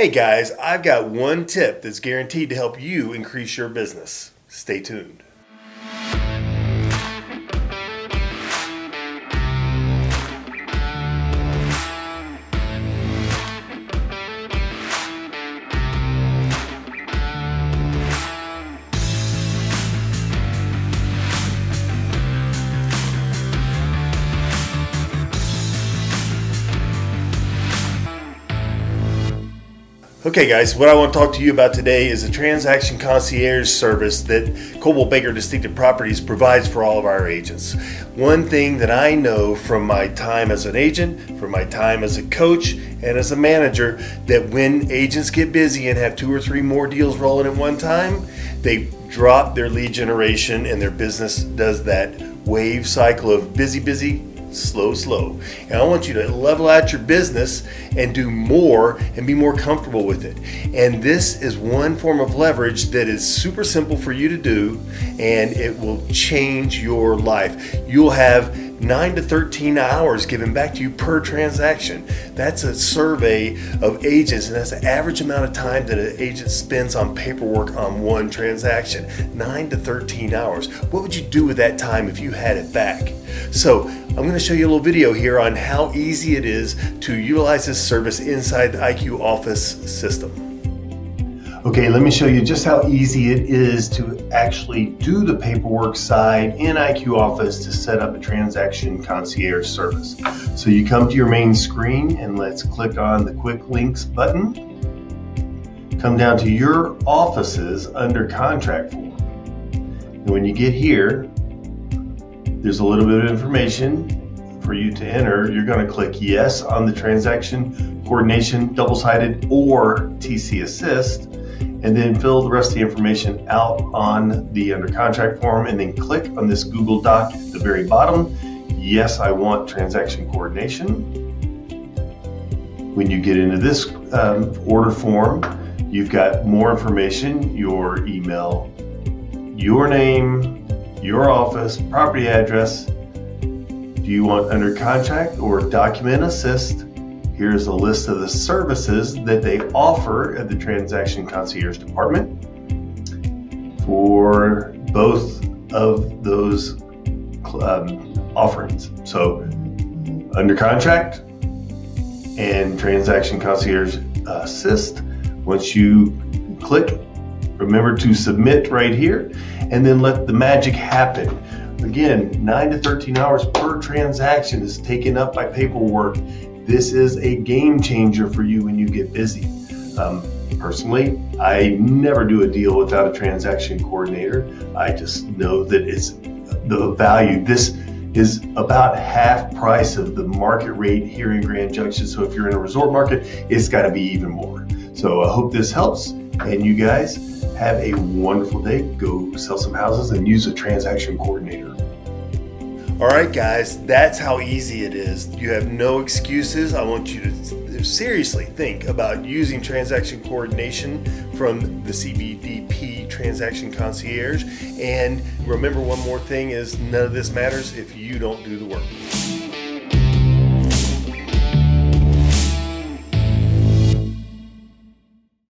Hey guys, I've got one tip that's guaranteed to help you increase your business. Stay tuned. Okay guys, what I want to talk to you about today is a transaction concierge service that Coble Baker Distinctive Properties provides for all of our agents. One thing that I know from my time as an agent, from my time as a coach, and as a manager, that when agents get busy and have 2 or 3 more deals rolling at one time, they drop their lead generation and their business does that wave cycle of busy, slow. And I want you to level out your business and do more and be more comfortable with it. And this is one form of leverage that is super simple for you to do, and it will change your life. You'll have 9 to 13 hours given back to you per transaction. That's a survey of agents, and that's the average amount of time that an agent spends on paperwork on one transaction. 9 to 13 hours. What would you do with that time if you had it back? So I'm going to show you a little video here on how easy it is to utilize this service inside the IQ Office system. Okay, let me show you just how easy it is to actually do the paperwork side in IQ Office to set up a transaction concierge service. So you come to your main screen and let's click on the Quick Links button. Come down to Your Offices under Contract Form. And when you get here, there's a little bit of information for you to enter. You're going to click Yes on the Transaction Coordination, Double-Sided, or TC Assist, and then fill the rest of the information out on the under contract form, and then click on this Google Doc at the very bottom. Yes, I want transaction coordination. When you get into this order form, you've got more information, your email, your name, your office, property address. Do you want under contract or document assist? Here's a list of the services that they offer at the Transaction Concierge Department for both of those offerings. So under contract and Transaction Concierge Assist. Once you click, remember to submit right here, and then let the magic happen. Again, 9 to 13 hours per transaction is taken up by paperwork. This is a game changer for you when you get busy. Personally, I never do a deal without a transaction coordinator. I just know that it's the value. This is about half price of the market rate here in Grand Junction. So if you're in a resort market, it's got to be even more. So I hope this helps. And you guys have a wonderful day. Go sell some houses and use a transaction coordinator. All right, guys, that's how easy it is. You have no excuses. I want you to seriously think about using transaction coordination from the CBDP Transaction Concierge. And remember, one more thing is none of this matters if you don't do the work.